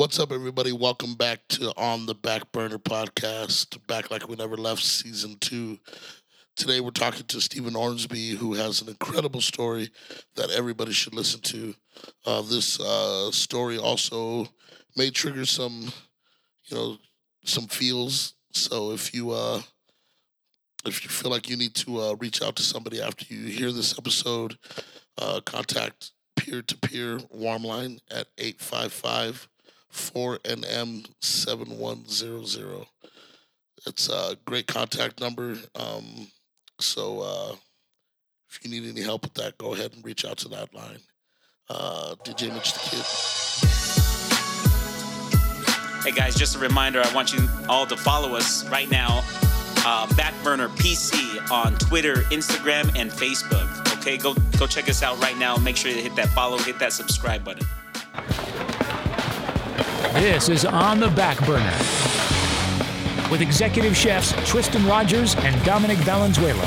What's up, everybody? Welcome back to On the Backburner Podcast, Back Like We Never Left, Season 2. Today, we're talking to Stephen Ormsby, who has an incredible story that everybody should listen to. This story also may trigger some feels. So if you feel like you need to reach out to somebody after you hear this episode, contact peer-to-peer Warmline at 855-4NM-7100. It's a great contact number. So if you need any help with that, go ahead and reach out to that line. DJ Mitch the Kid. Hey, guys, just a reminder, I want you all to follow us right now. Backburner PC on Twitter, Instagram, and Facebook. Okay, go check us out right now. Make sure you hit that follow, hit that subscribe button. This is On the Backburner with executive chefs Tristan Rogers and Dominic Valenzuela.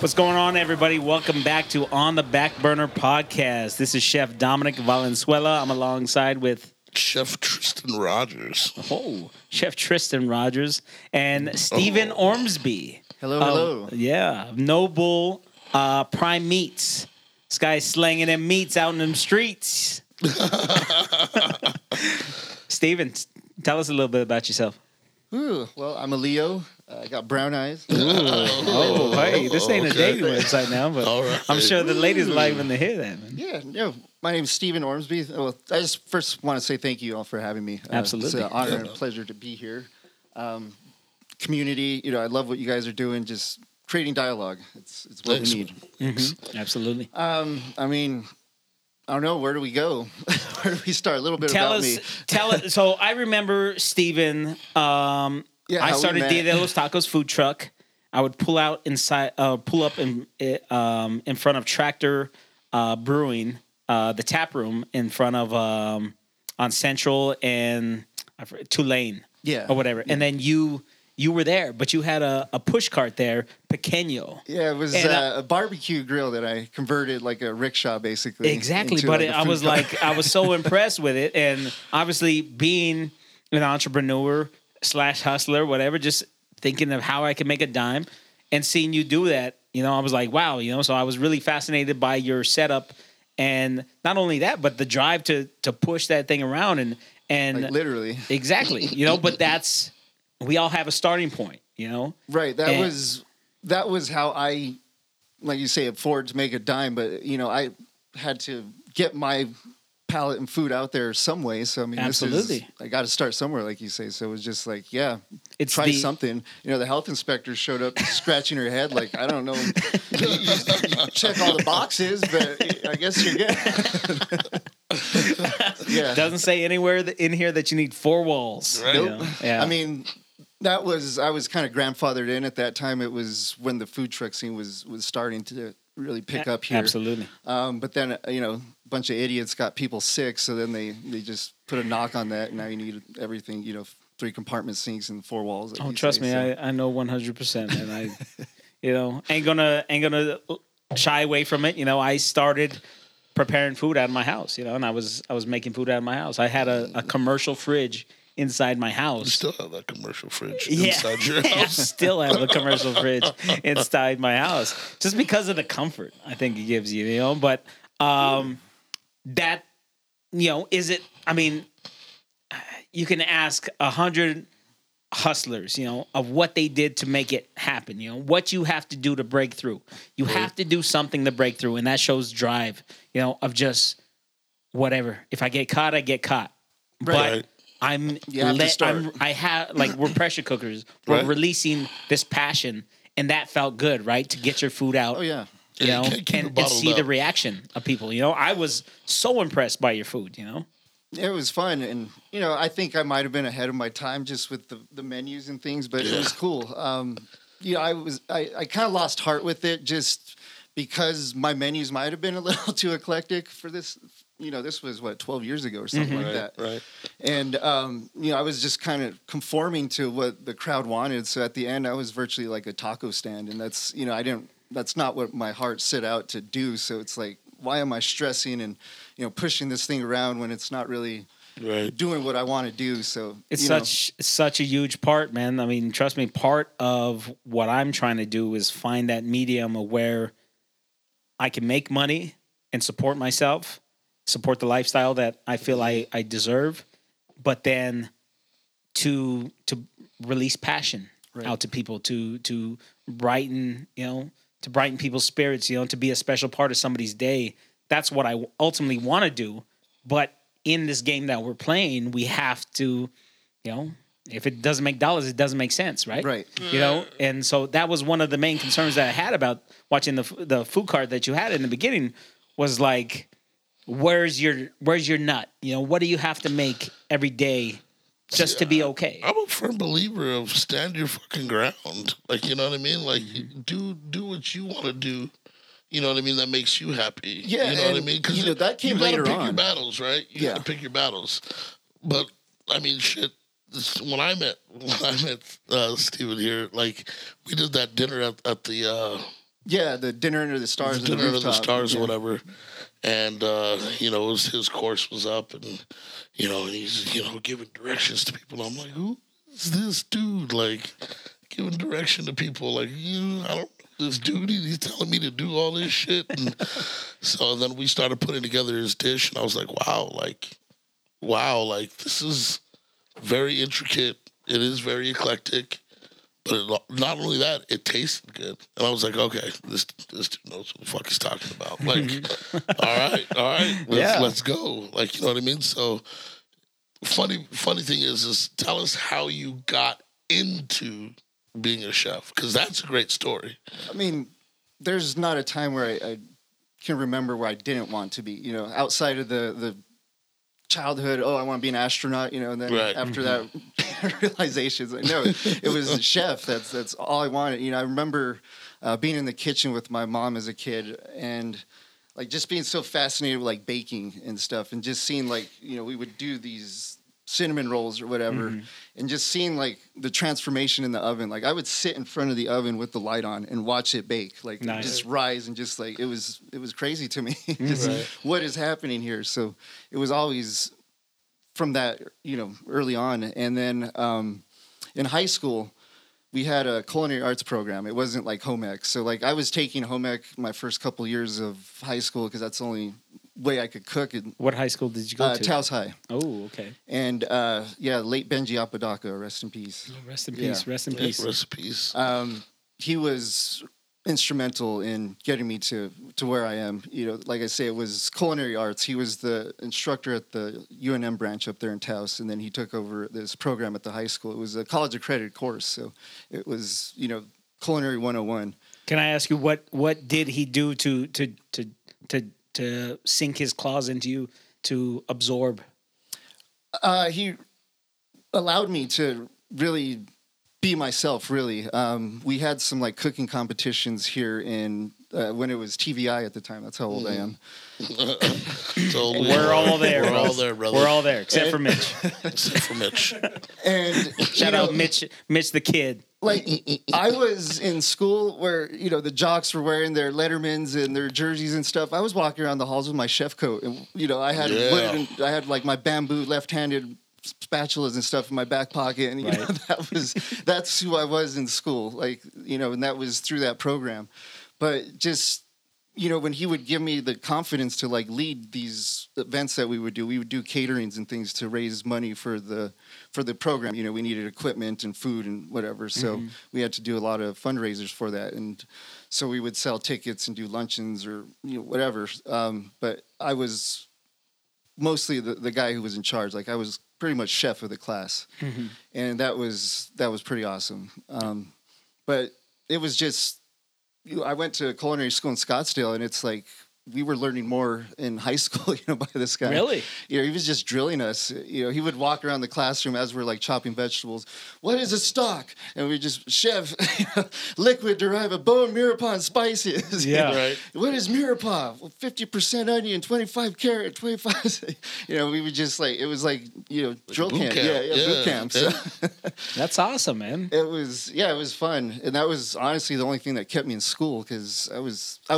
What's going on, everybody? Welcome back to On the Backburner Podcast. This is Chef Dominic Valenzuela. I'm alongside with Chef Tristan Rogers. Oh, Chef Tristan Rogers and Stephen Ormsby. Hello. Yeah, Noble Prime Meats. This guy's slanging them meats out in them streets. Stephen, tell us a little bit about yourself. Ooh, well, I'm a Leo. I got brown eyes. Hey, this ain't a dating website now, but right. I'm sure the ladies like when they hear that, man. Yeah, no. My name is Stephen Ormsby. Well, I just first want to say thank you all for having me. Absolutely. It's an honor and a pleasure to be here. Community, I love what you guys are doing, just creating dialogue. It's what we need. Mm-hmm. Absolutely. I don't know. Where do we go? Where do we start? A little bit about me. Tell us. So I remember, Stephen, I started Dia de los Tacos food truck. I would pull up in front of Tractor Brewing. The tap room in front of on Central and Tulane, or whatever, and then you were there, but you had a push cart there, Pequeño. Yeah, it was a barbecue grill that I converted like a rickshaw, basically. Exactly, I was so impressed with it, and obviously being an entrepreneur / hustler, whatever, just thinking of how I could make a dime, and seeing you do that, I was like, wow, so I was really fascinated by your setup. And not only that, but the drive to push that thing around and like literally. Exactly. But we all have a starting point, Right. That was how I, like you say, afford to make a dime, but I had to get my palate and food out there some way. So absolutely. I got to start somewhere, like you say. So it was just like, try something. The health inspector showed up scratching her head, like I don't know. you check all the boxes, but I guess you're good. Doesn't say anywhere in here that you need four walls. Right. Nope. Yeah. I was kind of grandfathered in at that time. It was when the food truck scene was starting to really pick up here. Absolutely. But then a bunch of idiots got people sick, so then they just put a knock on that, and now you need everything, 3 compartment sinks and 4 walls. Oh, trust me, I know 100%, and I ain't gonna shy away from it. I started preparing food out of my house, and I was making food out of my house. I had a commercial fridge inside my house. You still have that commercial fridge inside your house. I still have a commercial fridge inside my house, just because of the comfort I think it gives you. But is it? You can ask 100 hustlers, of what they did to make it happen. What you have to do to break through. You have to do something to break through, and that shows drive. Of just whatever. If I get caught, I get caught. Right. But we're pressure cookers. We're releasing this passion, and that felt good, right? To get your food out. Oh yeah. And see the reaction of people. I was so impressed by your food, It was fun, and I think I might have been ahead of my time just with the menus and things, but it was cool. I kind of lost heart with it just because my menus might have been a little too eclectic for this. This was, 12 years ago or something like that. Right. And, I was just kind of conforming to what the crowd wanted. So at the end, I was virtually like a taco stand. And that's, that's not what my heart set out to do. So it's like, why am I stressing and, pushing this thing around when it's not really right. doing what I want to do. So it's such a huge part, man. I mean, trust me, part of what I'm trying to do is find that medium of where I can make money and support myself, support the lifestyle that I feel I deserve, but then to release passion right. out to people, to brighten, to brighten people's spirits, to be a special part of somebody's day. That's what I ultimately want to do. But in this game that we're playing, we have to, if it doesn't make dollars, it doesn't make sense, right? Right. And so that was one of the main concerns that I had about watching the food cart that you had in the beginning was like, where's your nut? What do you have to make every day just to be okay? I'm a firm believer of stand your fucking ground. Like, you know what I mean? Like, do what you want to do. You know what I mean? That makes you happy. Yeah, you know what I mean? Because that came later on. You gotta pick your battles, right? You gotta pick your battles. But I mean, shit. When I met Stephen here, like we did that dinner at the. The dinner under the stars. The dinner under the stars, or whatever. And it was, his course was up, and he's giving directions to people. I'm like, who is this dude? Like giving direction to people? Like I don't. This dude, he's telling me to do all this shit. And so then we started putting together his dish, and I was like, wow, this is very intricate. It is very eclectic. But not only that, it tasted good. And I was like, okay, this dude knows what the fuck he's talking about. Like, all right, let's go. Like, you know what I mean? So funny thing is tell us how you got into being a chef, because that's a great story. I mean, there's not a time where I can remember where I didn't want to be, outside of the childhood. Oh, I want to be an astronaut, and then after that realization, like, no, it was a chef. That's all I wanted. I remember being in the kitchen with my mom as a kid and like just being so fascinated with like baking and stuff and just seeing like, we would do these cinnamon rolls or whatever, and just seeing like the transformation in the oven. Like I would sit in front of the oven with the light on and watch it bake, like just rise, and just like it was crazy to me. Just what is happening here. So it was always from that, early on. And then in high school we had a culinary arts program. It wasn't like home ec, so like I was taking home ec my first couple years of high school because that's the only way I could cook. And what high school did you go to? Taos High. Oh, okay. And late Benji Apodaca, rest in peace. Oh, rest in peace. Rest in peace. Rest in peace. He was instrumental in getting me to where I am. Like I say, it was culinary arts. He was the instructor at the UNM branch up there in Taos, and then he took over this program at the high school. It was a college accredited course, so it was culinary 101. Can I ask you what did he do to sink his claws into you, to absorb? He allowed me to really be myself, really. We had some like cooking competitions here in when it was TVI at the time. That's how old I am. We're all there. We're all there, brother. We're all there, except for Mitch. And shout out Mitch the kid. Like, I was in school where, the jocks were wearing their Lettermans and their jerseys and stuff. I was walking around the halls with my chef coat. And, I had I had my bamboo left-handed spatulas and stuff in my back pocket. And, that's who I was in school. Like, and that was through that program. But just, when he would give me the confidence to, like, lead these events that we would do caterings and things to raise money for the program. We needed equipment and food and whatever. So we had to do a lot of fundraisers for that. And so we would sell tickets and do luncheons or whatever. But I was mostly the guy who was in charge. Like I was pretty much chef of the class. And that was pretty awesome. But it was just, I went to culinary school in Scottsdale, and it's like, we were learning more in high school, by this guy. Really? He was just drilling us. He would walk around the classroom as we're like chopping vegetables. What is a stock? And we just, chef, liquid derived of bone Mirepoix spices. Yeah, right. What is Mirepoix? Well, 50% onion, 25 carrot, 25. We would just like, it was like, drill camp. Boot camp. So. That's awesome, man. It was fun. And that was honestly the only thing that kept me in school, because I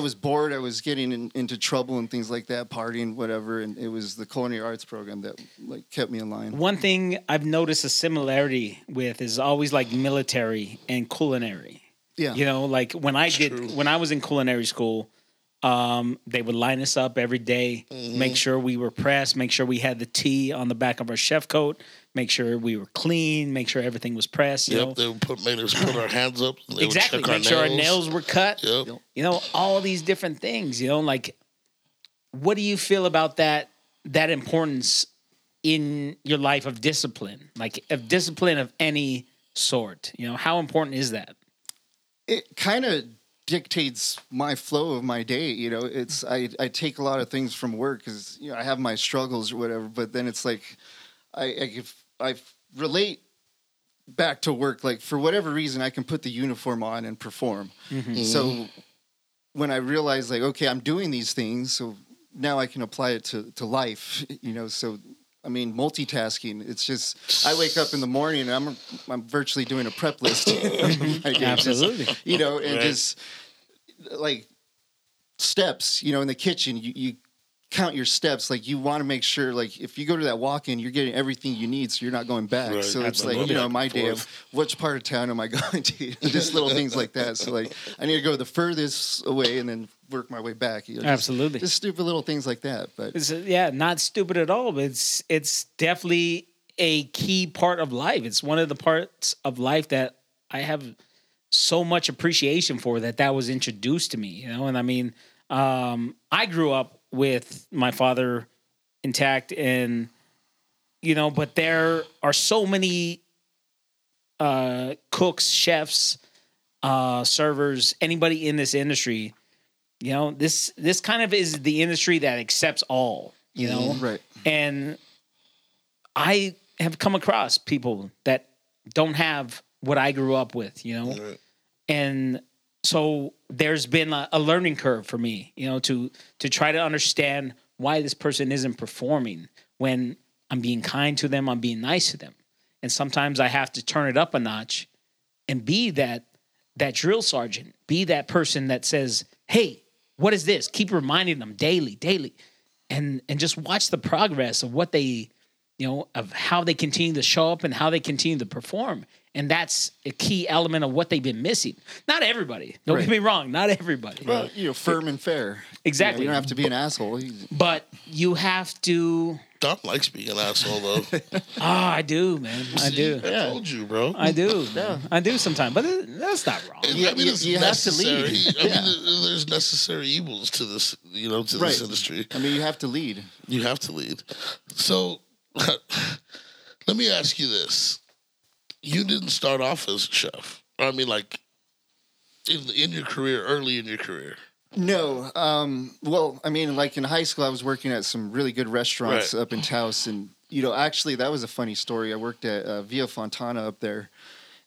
was bored. I was getting in into trouble and things like that, partying, whatever. And it was the culinary arts program that like kept me in line. One thing I've noticed a similarity with is always like military and culinary. Yeah. You know, like when I was in culinary school, they would line us up every day, mm-hmm. make sure we were pressed, make sure we had the T on the back of our chef coat, make sure we were clean, make sure everything was pressed. Yep, you know? They would made us put our hands up. They exactly, would check make our sure nails. Our nails were cut. Yep. You know, all these different things, you know, like what do you feel about that importance in your life of discipline, like of discipline of any sort? You know, how important is that? It kind of dictates my flow of my day. You know, it's I take a lot of things from work because, you know, I have my struggles or whatever, but then it's like I relate back to work. Like for whatever reason, I can put the uniform on and perform. Mm-hmm. So when I realize like, okay, I'm doing these things, so now I can apply it to life, you know, so I mean, multitasking. It's just I wake up in the morning and I'm virtually doing a prep list. Absolutely, just, you know, and right. just like steps. You know, in the kitchen, you count your steps. Like you want to make sure, like if you go to that walk-in, you're getting everything you need, so you're not going back. Right. So it's like, you know, my day of which part of town am I going to? Just little things like that. So like I need to go the furthest away and then work my way back. You know, absolutely. Just stupid little things like that. But it's, yeah, not stupid at all. But it's definitely a key part of life. It's one of the parts of life that I have so much appreciation for that was introduced to me, you know? And I mean, I grew up with my father intact and, you know, but there are so many cooks, chefs, servers, anybody in this industry. You know, this kind of is the industry that accepts all, you know? Right. And I have come across people that don't have what I grew up with, you know? Right. And so there's been a learning curve for me, you know, to try to understand why this person isn't performing when I'm being kind to them, I'm being nice to them. And sometimes I have to turn it up a notch and be that drill sergeant, be that person that says, hey, what is this? Keep reminding them daily, and just watch the progress of what they, you know, of how they continue to show up and how they continue to perform. And that's a key element of what they've been missing. Not everybody. Don't get me wrong. Not everybody. Well, you know, firm and fair. Exactly. You don't have to be an asshole. But you have to. Doc likes being an asshole, though. I do, man. I do. I told you, bro. I do. Yeah. I do sometimes, but that's not wrong. And, I mean, you have to lead. I mean, there's necessary evils to this, you know, to this industry. I mean, you have to lead. You have to lead. So let me ask you this. You didn't start off as a chef. I mean, like, in your career, early in your career. No. Well, I mean, like in high school, I was working at some really good restaurants up in Taos. And, you know, actually, that was a funny story. I worked at Via Fontana up there.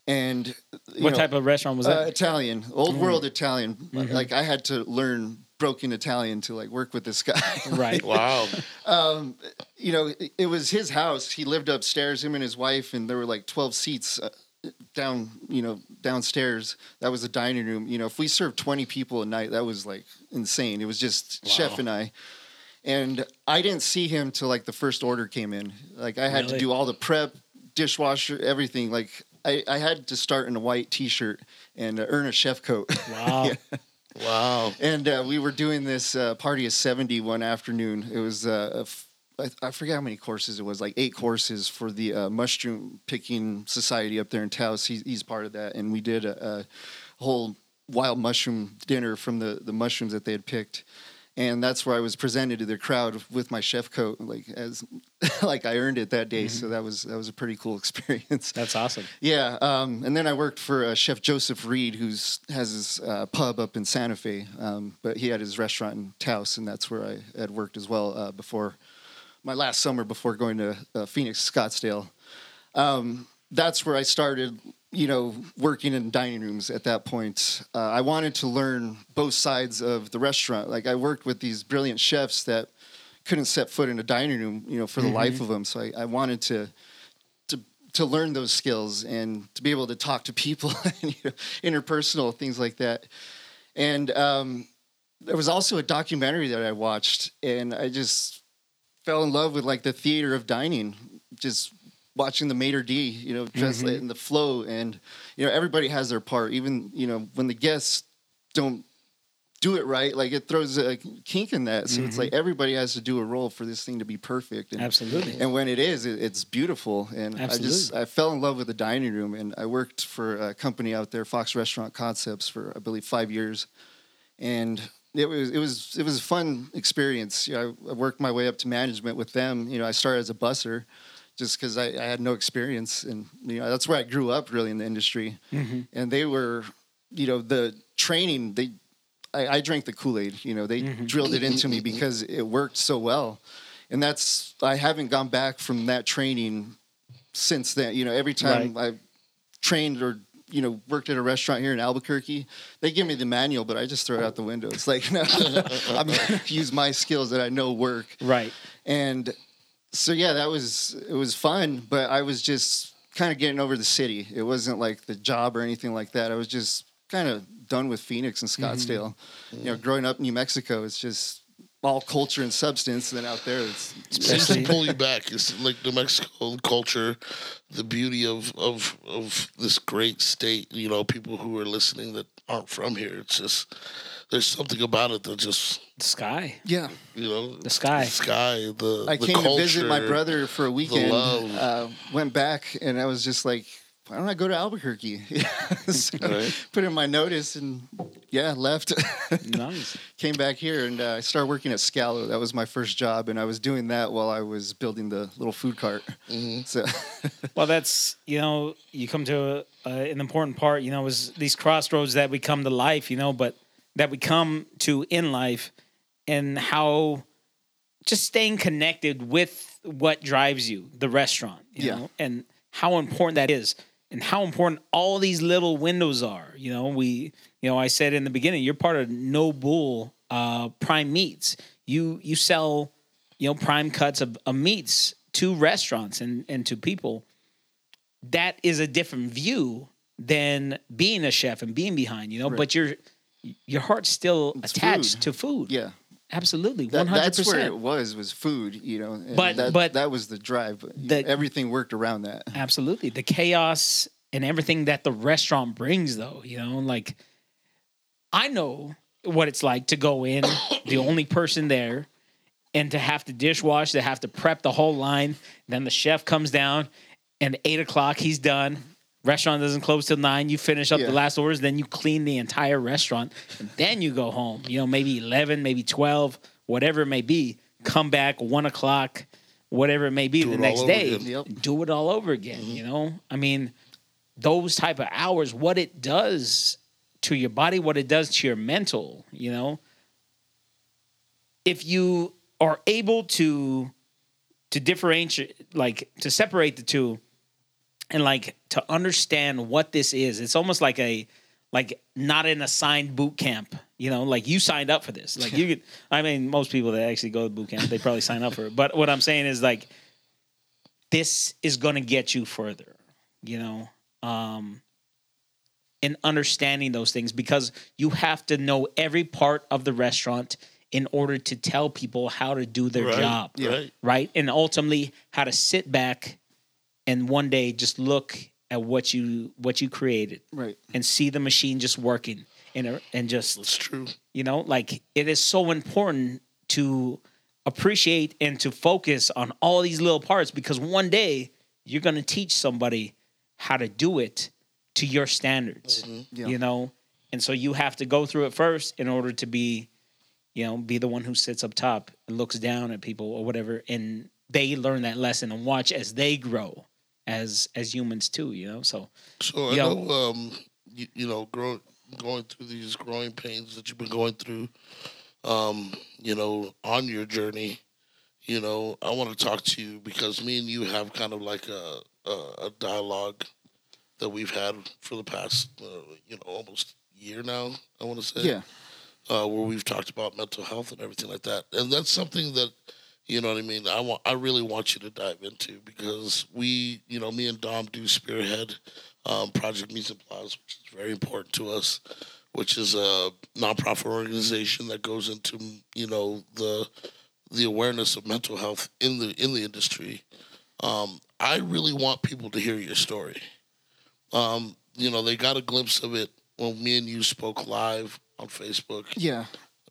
And what type of restaurant was that? Italian. Old world Italian. Mm-hmm. Like, I had to learn broken Italian to like work with this guy. Right. Wow. You know, it was his house. He lived upstairs, him and his wife, and there were like 12 seats downstairs. That was the dining room. You know, if we served 20 people a night, that was like insane. It was just chef and I. And I didn't see him till like the first order came in. Like I had to do all the prep, dishwasher, everything. Like I had to start in a white t-shirt and earn a chef coat. Wow. Wow. And we were doing this party of 70 one afternoon. It was, I forget how many courses it was, like 8 courses for the mushroom picking society up there in Taos. He's part of that. And we did a whole wild mushroom dinner from the mushrooms that they had picked. And that's where I was presented to the crowd with my chef coat, like as like I earned it that day. Mm-hmm. So that was a pretty cool experience. That's awesome. Yeah, and then I worked for Chef Joseph Reed, who has his pub up in Santa Fe, but he had his restaurant in Taos, and that's where I had worked as well before my last summer before going to Phoenix, Scottsdale. That's where I started, you know, working in dining rooms at that point. I wanted to learn both sides of the restaurant. Like I worked with these brilliant chefs that couldn't set foot in a dining room, you know, for the life of them. So I wanted to learn those skills and to be able to talk to people and, you know, interpersonal things like that. And There was also a documentary that I watched, and I just fell in love with like the theater of dining, just watching the maitre d', you know, translate and the flow, and you know everybody has their part. Even you know when the guests don't do it right, like it throws a kink in that. So it's like everybody has to do a role for this thing to be perfect. And, and when it is, it's beautiful. And I fell in love with the dining room, and I worked for a company out there, Fox Restaurant Concepts, for I believe 5 years, and it was a fun experience. You know, I worked my way up to management with them. You know, I started as a busser, just because I had no experience, and you know that's where I grew up really in the industry. And they were, you know, the training I drank the Kool-Aid. You know, they drilled it into me because it worked so well, and that's I haven't gone back from that training since then. You know, every time I trained or you know worked at a restaurant here in Albuquerque, they give me the manual, but I just throw it out the window. It's like no, I'm gonna use my skills that I know work. And so yeah, it was fun, but I was just kind of getting over the city. It wasn't like the job or anything like that. I was just kind of done with Phoenix and Scottsdale. You know, growing up in New Mexico, it's just all culture and substance. And then out there, it seems to pull you back. It's like New Mexico culture, the beauty of this great state. You know, people who are listening that aren't from here. It's just there's something about it that just the sky. Yeah, you know the sky. I came to visit my brother for a weekend. Went back, and I was just like, why don't I go to Albuquerque? So put in my notice and, left. Nice. Came back here and I started working at Scalo. That was my first job, and I was doing that while I was building the little food cart. So, well, that's, you know, you come to an important part, you know, is these crossroads that we come to life, you know, but that we come to in life, and how just staying connected with what drives you, the restaurant, you know, and how important that is. And how important all these little windows are. You know, I said in the beginning, you're part of No Bull Prime Meats. You sell, you know, prime cuts of meats to restaurants and to people. That is a different view than being a chef and being behind, you know, but your heart's still attached to food. Yeah. Absolutely, 100%. That's where it was food, you know, and that was the drive. Everything worked around that. Absolutely. The chaos and everything that the restaurant brings, though, you know, like I know what it's like to go in, the only person there, and to have to dishwash, to have to prep the whole line. Then the chef comes down, and at 8 o'clock, he's done. Restaurant doesn't close till 9. You finish up the last orders, then you clean the entire restaurant, and then you go home. You know, maybe 11, maybe 12, whatever it may be. Come back 1 o'clock, whatever it may be, the next day. Do it all over again. You know, I mean, those type of hours, what it does to your body, what it does to your mental. You know, if you are able to differentiate, like to separate the two. And like to understand what this is, it's almost like not an assigned boot camp, you know, like you signed up for this. Like you could, I mean, most people that actually go to boot camp, they probably sign up for it. But what I'm saying is like, this is going to get you further, you know, in understanding those things, because you have to know every part of the restaurant in order to tell people how to do their job, right? And ultimately how to sit back and one day just look at what you created, right? And see the machine just working, and just it's true. You know, like it is so important to appreciate and to focus on all these little parts, because one day you're gonna teach somebody how to do it to your standards, you know. And so you have to go through it first in order to be, you know, be the one who sits up top and looks down at people or whatever, and they learn that lesson and watch as they grow. As humans too, you know. So I know, going through these growing pains that you've been going through, you know, on your journey, you know, I want to talk to you because me and you have kind of like a dialogue that we've had for the past, almost year now. I want to say, where we've talked about mental health and everything like that, and that's something that. You know what I mean? I really want you to dive into, because we, you know, me and Dom do spearhead Project Meets and Plows, which is very important to us. which is a nonprofit organization that goes into, you know, the awareness of mental health in the industry. I really want people to hear your story. You know, they got a glimpse of it when me and you spoke live on Facebook. Yeah.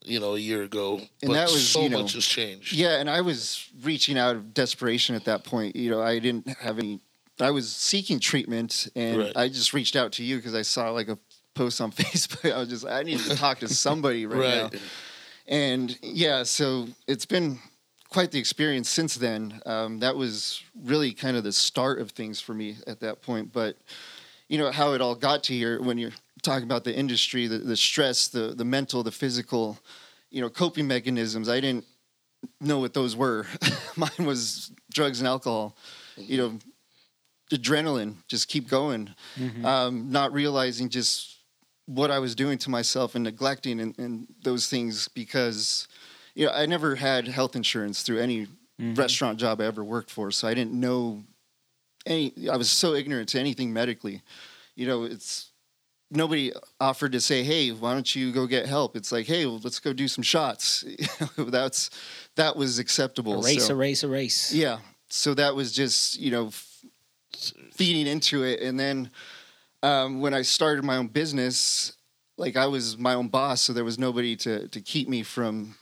You know, a year ago. And that was, so much has changed. Yeah, and I was reaching out of desperation at that point. You know, I didn't have any... I was seeking treatment, and right. I just reached out to you because I saw, like, a post on Facebook. I was just... I needed to talk to somebody right now. And, yeah, so it's been quite the experience since then. That was really kind of the start of things for me at that point. But, you know, how it all got to here when you're... talking about the industry, the stress, the mental, the physical, you know, coping mechanisms. I didn't know what those were. Mine was drugs and alcohol, you know, adrenaline, just keep going. Mm-hmm. Not realizing just what I was doing to myself and neglecting and those things because, you know, I never had health insurance through any restaurant job I ever worked for. So I didn't know I was so ignorant to anything medically. You know, nobody offered to say, hey, why don't you go get help? It's like, hey, well, let's go do some shots. That was acceptable. Erase. Yeah. So that was just, you know, feeding into it. And then when I started my own business, like I was my own boss, so there was nobody to keep me from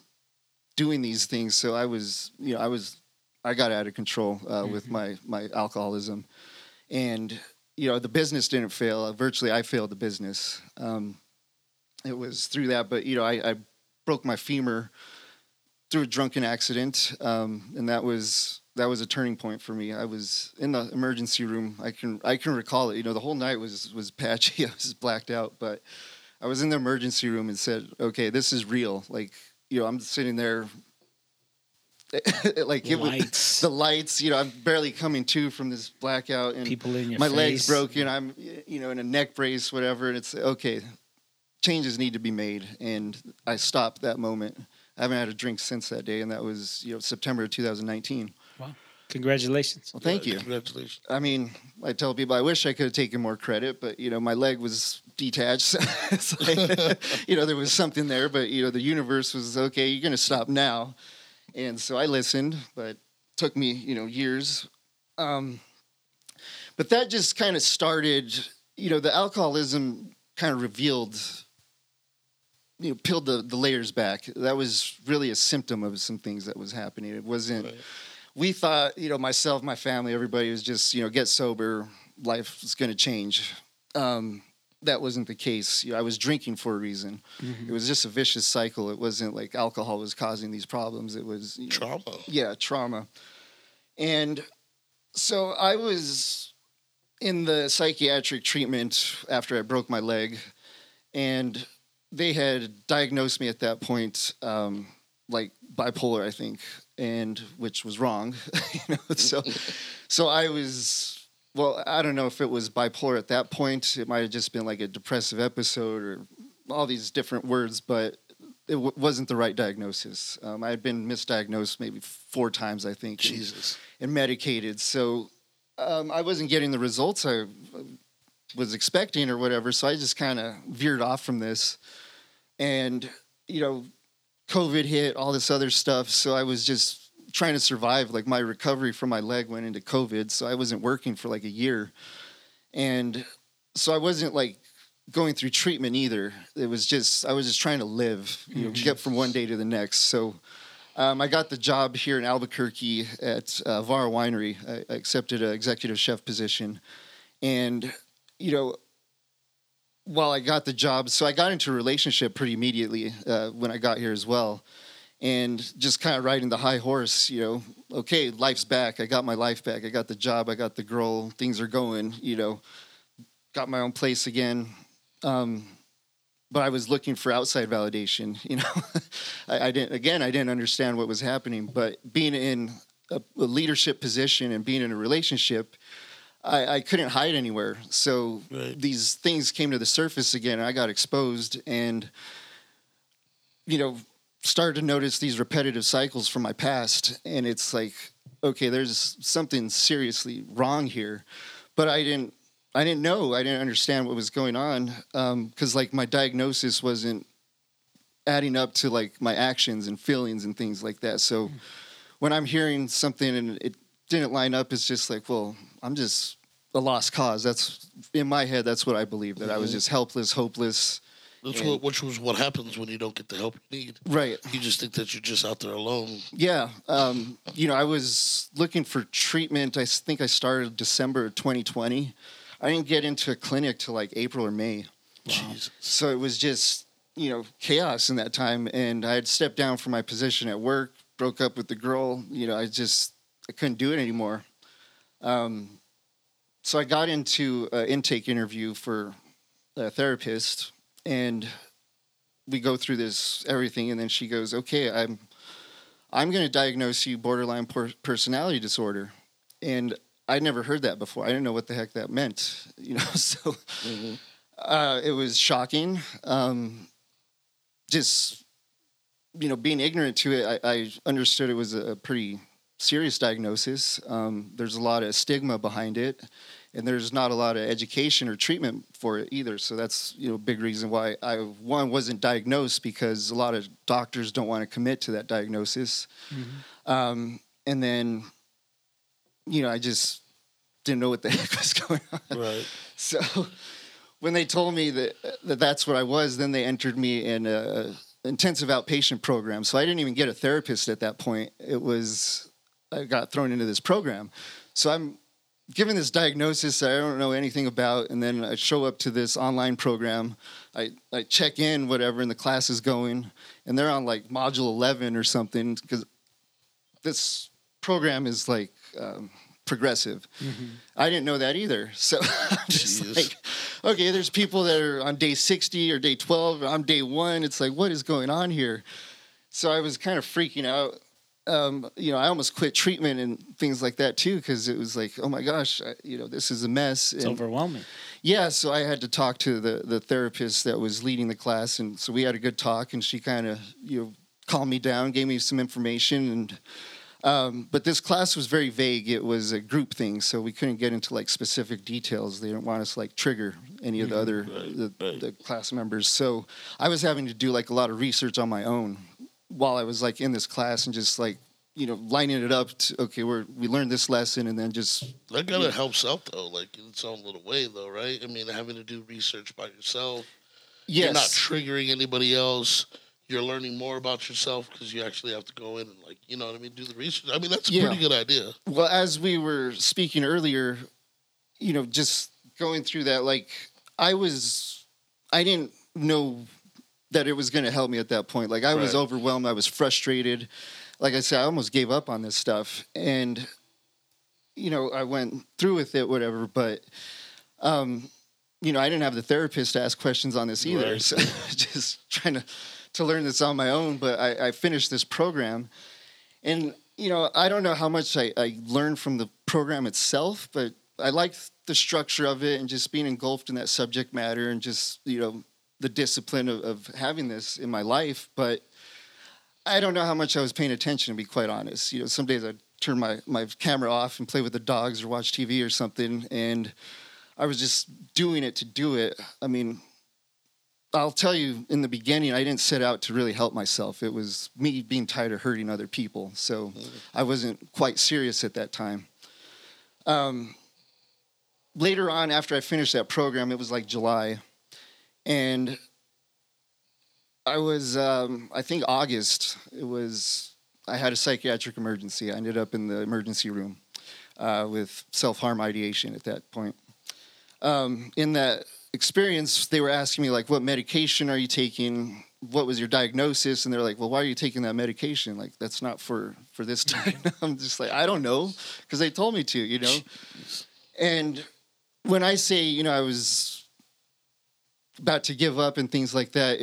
doing these things. So I got out of control with my alcoholism. And... you know, the business didn't fail. Virtually, I failed the business. It was through that. But, you know, I broke my femur through a drunken accident, and that was a turning point for me. I was in the emergency room. I can recall it. You know, the whole night was patchy. I was blacked out. But I was in the emergency room and said, okay, this is real. Like, you know, I'm sitting there. Like the lights, you know, I'm barely coming to from this blackout and people in your my face. Legs broken. I'm, you know, in a neck brace, whatever. And it's okay. Changes need to be made. And I stopped that moment. I haven't had a drink since that day. And that was, you know, September of 2019. Wow. Congratulations. Well, thank you. Congratulations. I mean, I tell people I wish I could have taken more credit, but, you know, my leg was detached. So it's like, you know, there was something there, but, you know, the universe was okay. You're going to stop now. And so I listened, but it took me, you know, years. But that just kind of started, you know, the alcoholism kind of revealed, you know, peeled the layers back. That was really a symptom of some things that was happening. It wasn't, we thought, you know, myself, my family, everybody was just, you know, get sober, life is going to change. That wasn't the case. You know, I was drinking for a reason. Mm-hmm. It was just a vicious cycle. It wasn't like alcohol was causing these problems. It was trauma. You know, yeah, trauma. And so I was in the psychiatric treatment after I broke my leg, and they had diagnosed me at that point like bipolar, I think, and which was wrong. You know, so I was. Well, I don't know if it was bipolar at that point. It might have just been like a depressive episode or all these different words, but it wasn't the right diagnosis. I had been misdiagnosed maybe 4 times, I think. Jesus. And medicated. So I wasn't getting the results I was expecting or whatever, so I just kind of veered off from this. And, you know, COVID hit, all this other stuff, so I was just... trying to survive. Like my recovery from my leg went into COVID, so I wasn't working for like a year, and so I wasn't like going through treatment either. It was just I was just trying to live, you know, get from one day to the next. So I got the job here in Albuquerque at Vara Winery. I accepted an executive chef position, and you know, while I got the job, so I got into a relationship pretty immediately when I got here as well. And just kind of riding the high horse, you know, okay, life's back. I got my life back. I got the job. I got the girl. Things are going, you know, got my own place again. But I was looking for outside validation, you know. I didn't understand what was happening. But being in a leadership position and being in a relationship, I couldn't hide anywhere. So these things came to the surface again. And I got exposed and, you know, started to notice these repetitive cycles from my past, and it's like, okay, there's something seriously wrong here, but I didn't I didn't know. I didn't understand what was going on because, like, my diagnosis wasn't adding up to, like, my actions and feelings and things like that. So when I'm hearing something and it didn't line up, it's just like, well, I'm just a lost cause. That's, in my head, that's what I believe, that I was just helpless, hopeless. Which was what happens when you don't get the help you need. Right. You just think that you're just out there alone. Yeah. You know, I was looking for treatment. I think I started December 2020. I didn't get into a clinic till like April or May. Wow. Jeez. So it was just, you know, chaos in that time. And I had stepped down from my position at work, broke up with the girl. You know, I couldn't do it anymore. So I got into an intake interview for a therapist. And we go through this, everything, and then she goes, okay, I'm going to diagnose you borderline personality disorder. And I'd never heard that before. I didn't know what the heck that meant, you know, so it was shocking. Just, you know, being ignorant to it, I understood it was a pretty serious diagnosis. There's a lot of stigma behind it. And there's not a lot of education or treatment for it either. So that's, you know, a big reason why I, one, wasn't diagnosed, because a lot of doctors don't want to commit to that diagnosis. Mm-hmm. And then, you know, I just didn't know what the heck was going on. Right. So when they told me that that's what I was, then they entered me in an intensive outpatient program. So I didn't even get a therapist at that point. I got thrown into this program. So I'm given this diagnosis that I don't know anything about, and then I show up to this online program. I check in, whatever, and the class is going, and they're on, like, module 11 or something, because this program is, like, progressive. Mm-hmm. I didn't know that either. So I'm just like, okay, there's people that are on day 60 or day 12. I'm day 1. It's like, what is going on here? So I was kind of freaking out. You know, I almost quit treatment and things like that too, because it was like, oh my gosh, you know, this is a mess. It's overwhelming. Yeah, so I had to talk to the therapist that was leading the class, and so we had a good talk, and she kind of, you know, calmed me down, gave me some information, and but this class was very vague. It was a group thing, so we couldn't get into, like, specific details. They didn't want us to, like, trigger any of the other the class members. So I was having to do, like, a lot of research on my own while I was, like, in this class, and just, like, you know, lining it up to, okay, we learned this lesson, and then just... That kind of helps out, though, like, in its own little way, though, right? I mean, having to do research by yourself. Yes. You're not triggering anybody else. You're learning more about yourself because you actually have to go in and, like, you know what I mean, do the research. I mean, that's a pretty good idea. Well, as we were speaking earlier, you know, just going through that, like, I didn't know that it was going to help me at that point. Like, I was overwhelmed. I was frustrated. Like I said, I almost gave up on this stuff. And, you know, I went through with it, whatever. But, you know, I didn't have the therapist to ask questions on this either. Right. So just trying to learn this on my own. But I finished this program. And, you know, I don't know how much I learned from the program itself, but I liked the structure of it and just being engulfed in that subject matter and just, you know, the discipline of having this in my life. But I don't know how much I was paying attention, to be quite honest. You know, some days I'd turn my camera off and play with the dogs or watch TV or something, and I was just doing it to do it. I mean, I'll tell you, in the beginning, I didn't set out to really help myself. It was me being tired of hurting other people, so I wasn't quite serious at that time. Later on, after I finished that program, it was like July, and I was, I think August, I had a psychiatric emergency. I ended up in the emergency room with self-harm ideation at that point. In that experience, they were asking me, like, what medication are you taking? What was your diagnosis? And they're like, well, why are you taking that medication? Like, that's not for this time. I'm just like, I don't know, because they told me to, you know. And when I say, you know, I was about to give up and things like that,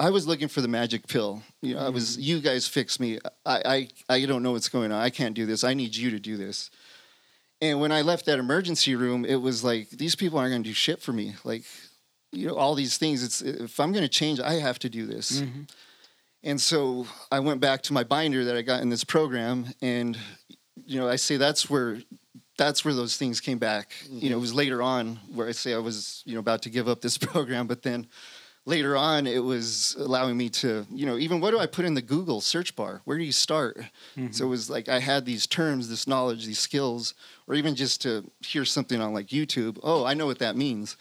I was looking for the magic pill. You know, you guys fix me. I don't know what's going on. I can't do this. I need you to do this. And when I left that emergency room, it was like, these people aren't going to do shit for me. Like, you know, all these things. If I'm going to change, I have to do this. Mm-hmm. And so I went back to my binder that I got in this program. And, you know, I say that's where that's where those things came back. Mm-hmm. You know, it was later on where I say I was, you know, about to give up this program, but then later on it was allowing me to, you know, even what do I put in the Google search bar? Where do you start? Mm-hmm. So it was like I had these terms, this knowledge, these skills, or even just to hear something on like YouTube. Oh, I know what that means.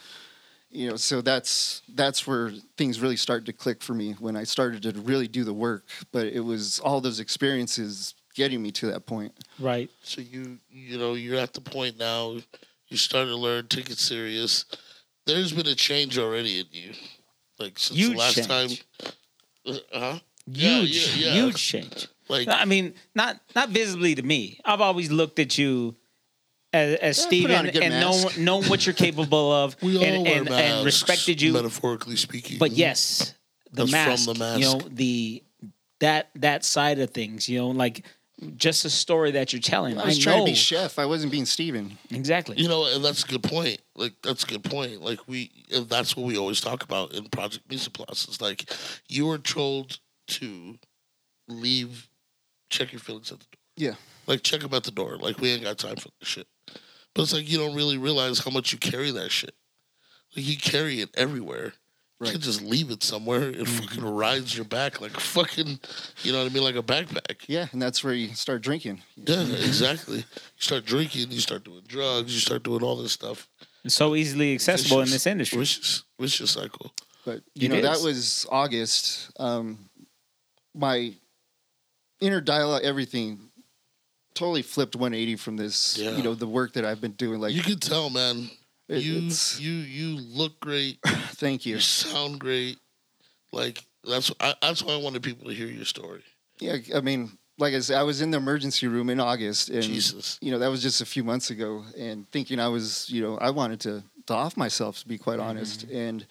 You know, so that's where things really started to click for me when I started to really do the work. But it was all those experiences getting me to that point. Right. So you know, you're at the point now, you're starting to learn, take it serious. There's been a change already in you. Like since huge the last change. Time. Huh? Huge change. Like I mean, not visibly to me. I've always looked at you as Steven and known what you're capable of and respected you. Metaphorically speaking. But yes, the mask, from the mask, you know, the that side of things, you know, like just a story that you're telling. I was trying to be Chef. I wasn't being Steven. Exactly. You know, and that's a good point. Like, that's a good point. Like, that's what we always talk about in Project Meets and Plows. It's like, you are told to leave, check your feelings at the door. Yeah. Like, check them at the door. Like, we ain't got time for this shit. But it's like, you don't really realize how much you carry that shit. Like, you carry it everywhere. Right. You can just leave it somewhere. It fucking rides your back like fucking, you know what I mean, like a backpack. Yeah, and that's where you start drinking. Yeah, exactly. You start drinking, you start doing drugs, you start doing all this stuff. It's so easily accessible in this industry. Vicious cycle. But, you know, that was August. My inner dialogue, everything totally flipped 180 from this, you know, the work that I've been doing. Like, you can tell, man. You look great. Thank you. You sound great. Like, that's why I wanted people to hear your story. Yeah, I mean, like I said, I was in the emergency room in August. And, Jesus. You know, that was just a few months ago. And thinking I was, you know, I wanted to off myself, to be quite honest. And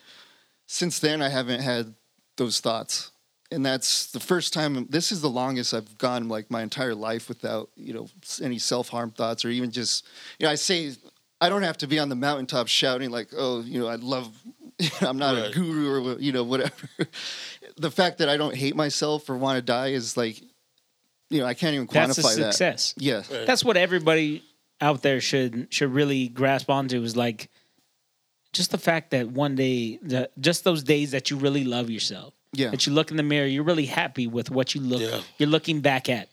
since then, I haven't had those thoughts. And that's the first time, this is the longest I've gone, like, my entire life without, you know, any self-harm thoughts or even just, you know, I say, I don't have to be on the mountaintop shouting like, oh, you know, I love, I'm not a guru or, you know, whatever. The fact that I don't hate myself or want to die is like, you know, I can't even quantify that. That's a success. Yeah. Right. That's what everybody out there should really grasp onto is like, just the fact that one day, just those days that you really love yourself. Yeah. That you look in the mirror, you're really happy with what you're looking back at.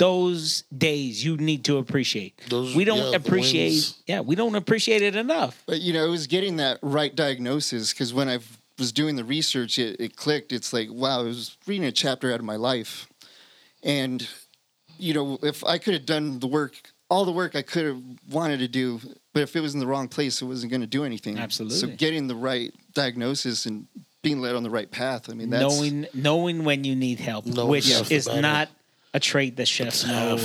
Those days you need to appreciate. We don't appreciate it enough. But, you know, it was getting that right diagnosis because when I was doing the research, it clicked. It's like, wow, I was reading a chapter out of my life. And, you know, if I could have done the work, all the work I could have wanted to do, but if it was in the wrong place, it wasn't going to do anything. Absolutely. So getting the right diagnosis and being led on the right path, I mean, that's... Knowing when you need help, which is not... a trait that chefs know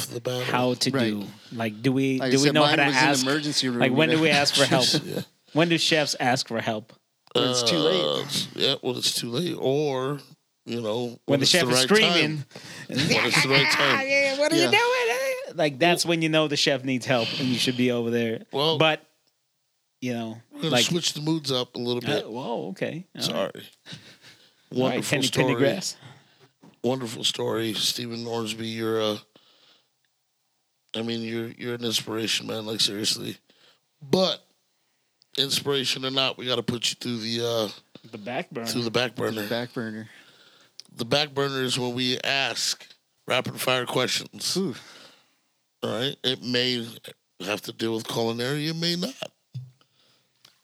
how to do. Like, do we know how to ask? Emergency room, like, when do we ask for help? Yeah. When do chefs ask for help? When it's too late. Yeah, when it's too late. Or, you know, when the chef is screaming. When it's the right time. What are you doing? Like, that's when you know the chef needs help and you should be over there. Well, but, you know. We're going to switch the moods up a little bit. Whoa, okay. Sorry. Wonderful story. Wonderful story, Stephen Ormsby. You're an inspiration, man. Like, seriously, but inspiration or not, we got to put you through the back burner. Through the back burner. The back burner is when we ask rapid fire questions. Ooh. All right, it may have to deal with culinary, it may not.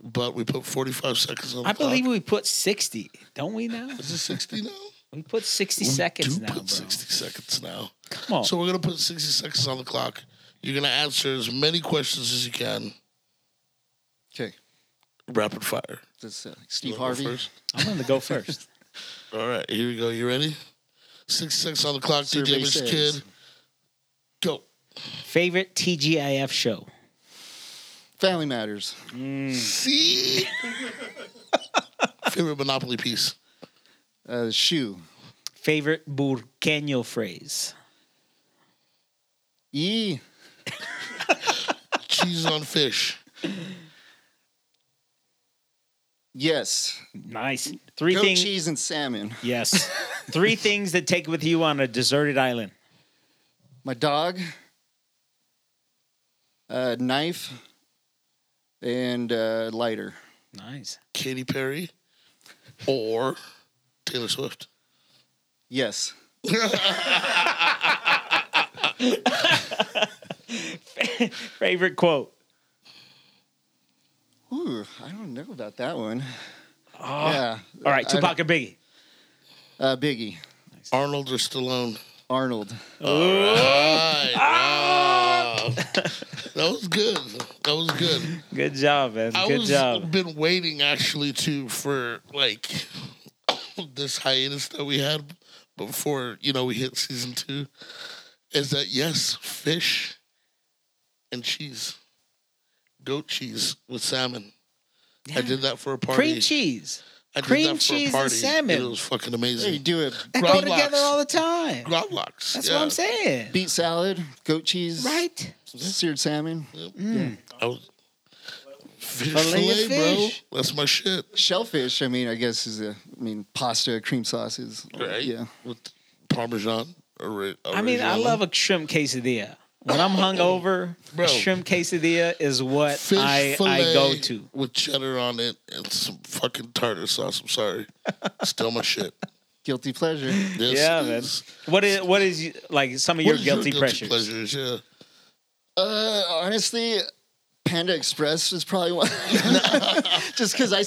But we put 45 seconds on the clock. I believe we put 60. Don't we now? Is it 60 now? We put 60 seconds now, bro. We put 60 seconds now. Come on. So we're going to put 60 seconds on the clock. You're going to answer as many questions as you can. Okay. Rapid fire. That's Steve Harvey. I'm going to go first. All right. Here we go. You ready? 6 seconds on the clock. DJ Mitch Kid. Go. Favorite TGIF show? Family Matters. See? Favorite Monopoly piece? Shoe. Favorite Burqueño phrase? Cheese on fish. Yes. Nice. Goat things. Cheese and salmon. Yes. 3 things that take with you on a deserted island. My dog. Knife and lighter. Nice. Katy Perry or Taylor Swift? Yes. Favorite quote? Ooh, I don't know about that one. Oh. Yeah. All right, Tupac or Biggie? Biggie. Nice. Arnold or Stallone? Arnold. All right. That was good. That was good. Good job, man. I've been waiting, actually, too, for, like, this hiatus that we had before, you know, we hit season 2. Is that, yes, fish and cheese. Goat cheese with salmon. Yeah. I did that for a party. Cream cheese. I did cream that for cheese a party, and salmon. And it was fucking amazing. Yeah, you do it. They go together all the time. Grotlocks. That's what I'm saying. Beet salad, goat cheese, right? Seared salmon. Yep. Mm. Yeah. Fish fillet, bro. That's my shit. Shellfish. Pasta, cream sauces. Right. Yeah. With Parmesan. I love a shrimp quesadilla. When I'm hungover, shrimp quesadilla is what I go to. With cheddar on it and some fucking tartar sauce. I'm sorry. Still my shit. Guilty pleasure. Man. What is like some of your guilty pleasures? Yeah. Honestly, Panda Express is probably one. Just because I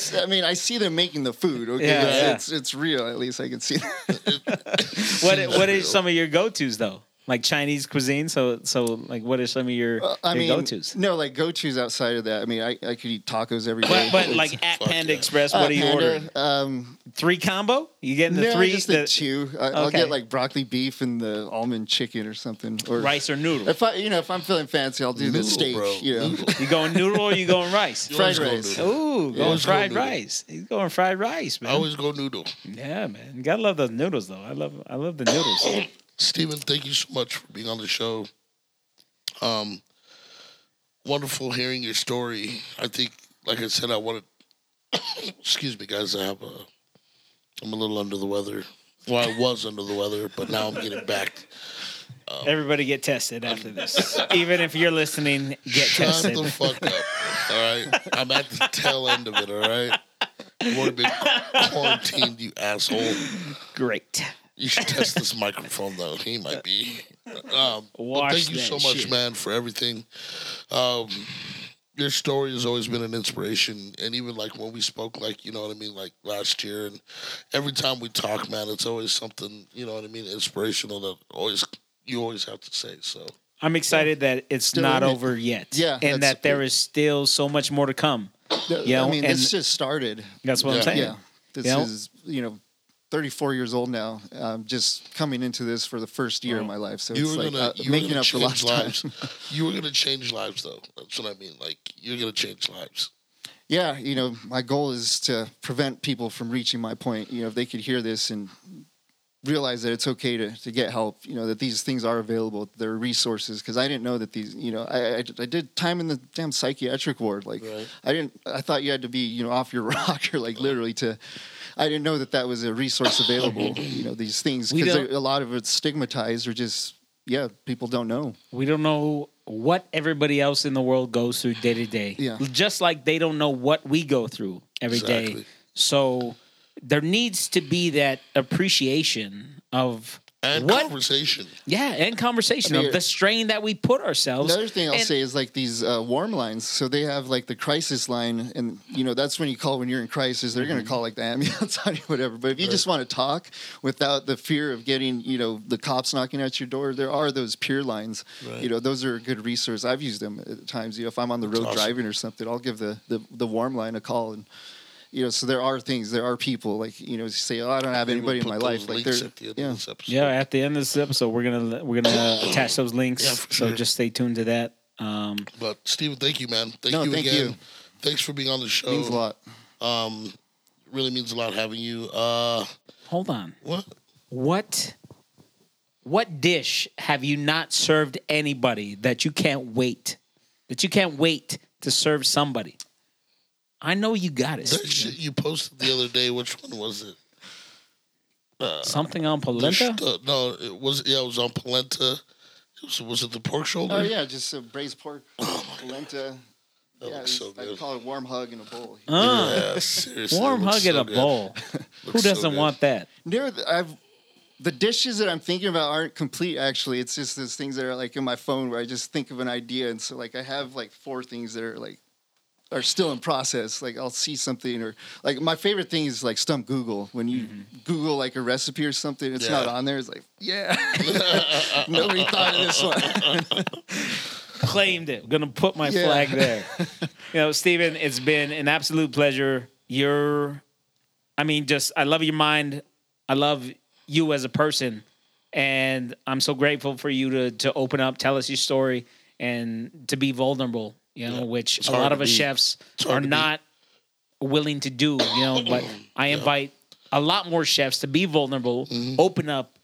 see them making the food. Okay, It's real. At least I can see that. What is some of your go-tos though? Like Chinese cuisine, so like what are some of your go-tos? No, like go-tos outside of that. I could eat tacos every day. But like at Panda Express, what do you order? 3 combo? You getting the 3? No, just the 2. I'll get like broccoli beef and the almond chicken or something. Or rice or noodle. If I'm feeling fancy, I'll do the steak. Bro. You going noodle or you going rice? Fried rice. Ooh, going fried rice. He's going fried rice, man. I always go noodle. Yeah, man. You gotta love those noodles, though. I love the noodles. Stephen, thank you so much for being on the show. Wonderful hearing your story. I think, like I said, I wanted... Excuse me, guys. I'm a little under the weather. Well, I was under the weather, but now I'm getting back. Everybody get tested after this. Even if you're listening, get tested. Shut the fuck up. All right? I'm at the tail end of it, all right? You would have been quarantined, you asshole. Great. You should test this microphone, though. He might be. But thank you so much, man, for everything. Your story has always been an inspiration. And even, like, when we spoke, like, you know what I mean, like, last year. And every time we talk, man, it's always something, you know what I mean, inspirational that you always have to say. So I'm excited that it's not over yet. Yeah. And that there is still so much more to come. It's just started. That's what I'm saying. Yeah. This is 34 years old now, just coming into this for the first year of my life. So it's like making up for lost lives. You were going to change lives, though. That's what I mean. Like, you're going to change lives. Yeah, my goal is to prevent people from reaching my point. If they could hear this and realize that it's okay to get help, that these things are available, there are resources. Because I didn't know that these, I did time in the damn psychiatric ward. Like, right. I thought you had to be, off your rocker, like literally to... I didn't know that was a resource available, these things. Because a lot of it's stigmatized or just, people don't know. We don't know what everybody else in the world goes through day to day. Yeah. Just like they don't know what we go through every day. So there needs to be that appreciation of... conversation. Yeah, and conversation of the strain that we put ourselves. Another thing I'll say is like these warm lines. So they have like the crisis line, and that's when you call when you're in crisis. They're going to call like the ambulance on you, whatever. But if you just want to talk without the fear of getting the cops knocking at your door, there are those peer lines. Right. Those are a good resource. I've used them at times. If I'm on the road driving or something, I'll give the warm line a call and. So there are things, there are people like say, I don't have anybody in my life. Like at the end of this episode, we're gonna attach those links. Yeah, so just stay tuned to that. But Stephen, thank you, man. Thank you again. Thanks for being on the show. Means a lot. Really means a lot having you. Hold on. What dish have you not served anybody that you can't wait? That you can't wait to serve somebody. I know you got it. That shit you posted the other day, which one was it? Something on polenta? It was on polenta. Was it the pork shoulder? Oh, yeah, just braised pork. Oh, my polenta. That looks so good. I call it warm hug in a bowl. Yeah, seriously. Warm hug in a bowl. Who doesn't want that? The dishes that I'm thinking about aren't complete, actually. It's just those things that are, like, in my phone where I just think of an idea. And so, like, I have, like, 4 things that are, like, are still in process. Like, I'll see something or, like, my favorite thing is, like, stump Google. When you Google, like, a recipe or something, it's not on there. It's like, nobody thought of this one. Claimed it. I'm going to put my flag there. You know, Stephen, it's been an absolute pleasure. I love your mind. I love you as a person, and I'm so grateful for you to open up, tell us your story, and to be vulnerable, which a lot of us chefs are not willing to do, but I invite a lot more chefs to be vulnerable, open up,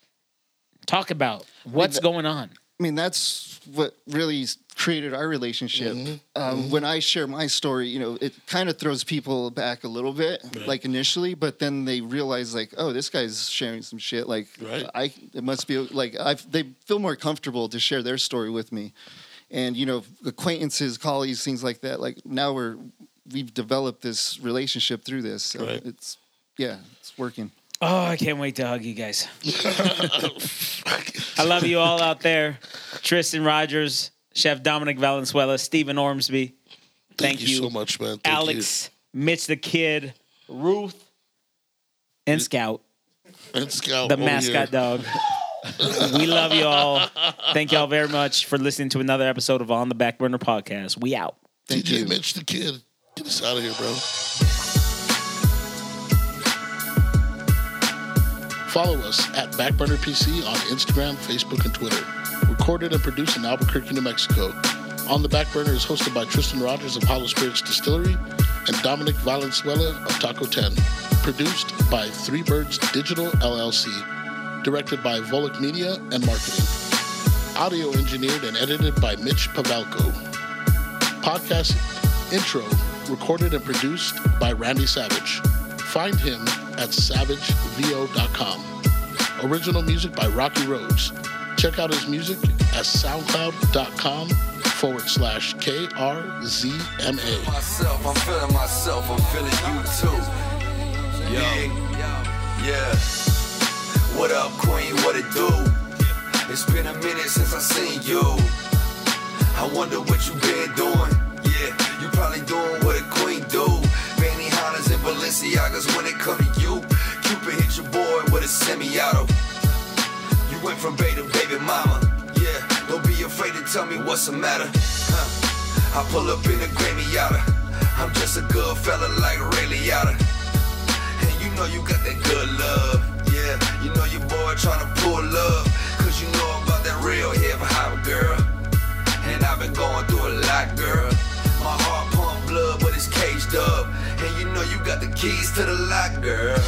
talk about what's going on. I mean, that's what really created our relationship. When I share my story, it kind of throws people back a little bit, like initially, but then they realize, like, oh, this guy's sharing some shit. Like, it must be like they feel more comfortable to share their story with me, and acquaintances, colleagues, things like that. Like now we've developed this relationship through this. So it's working. Oh, I can't wait to hug you guys. I love you all out there. Tristan Rogers, Chef Dominic Valenzuela, Stephen Ormsby. Thank you so much, man. Thank you, Alex. Mitch the Kid, Ruth, and Scout. The mascot dog. We love you all. Thank you all very much for listening to another episode of On the Backburner Podcast. We out. Thank you. Mitch the Kid. Get us out of here, bro. Follow us at Backburner PC on Instagram, Facebook, and Twitter. Recorded and produced in Albuquerque, New Mexico. On the Backburner is hosted by Tristan Rogers of Hollow Spirits Distillery and Dominic Valenzuela of Taco 10. Produced by Three Birds Digital LLC. Directed by Volk Media and Marketing. Audio engineered and edited by Mitch Pavalko. Podcast intro recorded and produced by Randy Savage. Find him at savagevo.com. Original music by Rocky Rhodes. Check out his music at soundcloud.com/KRZMA. I'm feeling myself, I'm feeling you too. Yeah. What up, Queen? What it do? It's been a minute since I seen you. I wonder what you been doing. Yeah, you probably doing what a queen do. And Balenciagas when it come to you. Cupid hit your boy with a semi-auto. You went from baby to baby mama. Yeah, don't be afraid to tell me what's the matter. I pull up in a Grammy Yada. I'm just a good fella like Ray Liotta. And you know you got that good love. Yeah, you know your boy tryna pull up. Cause you know about that real hip-hop, girl. And I've been going through a lot, girl. My heart pump blood, but it's caged up. And you know you got the keys to the lock, girl.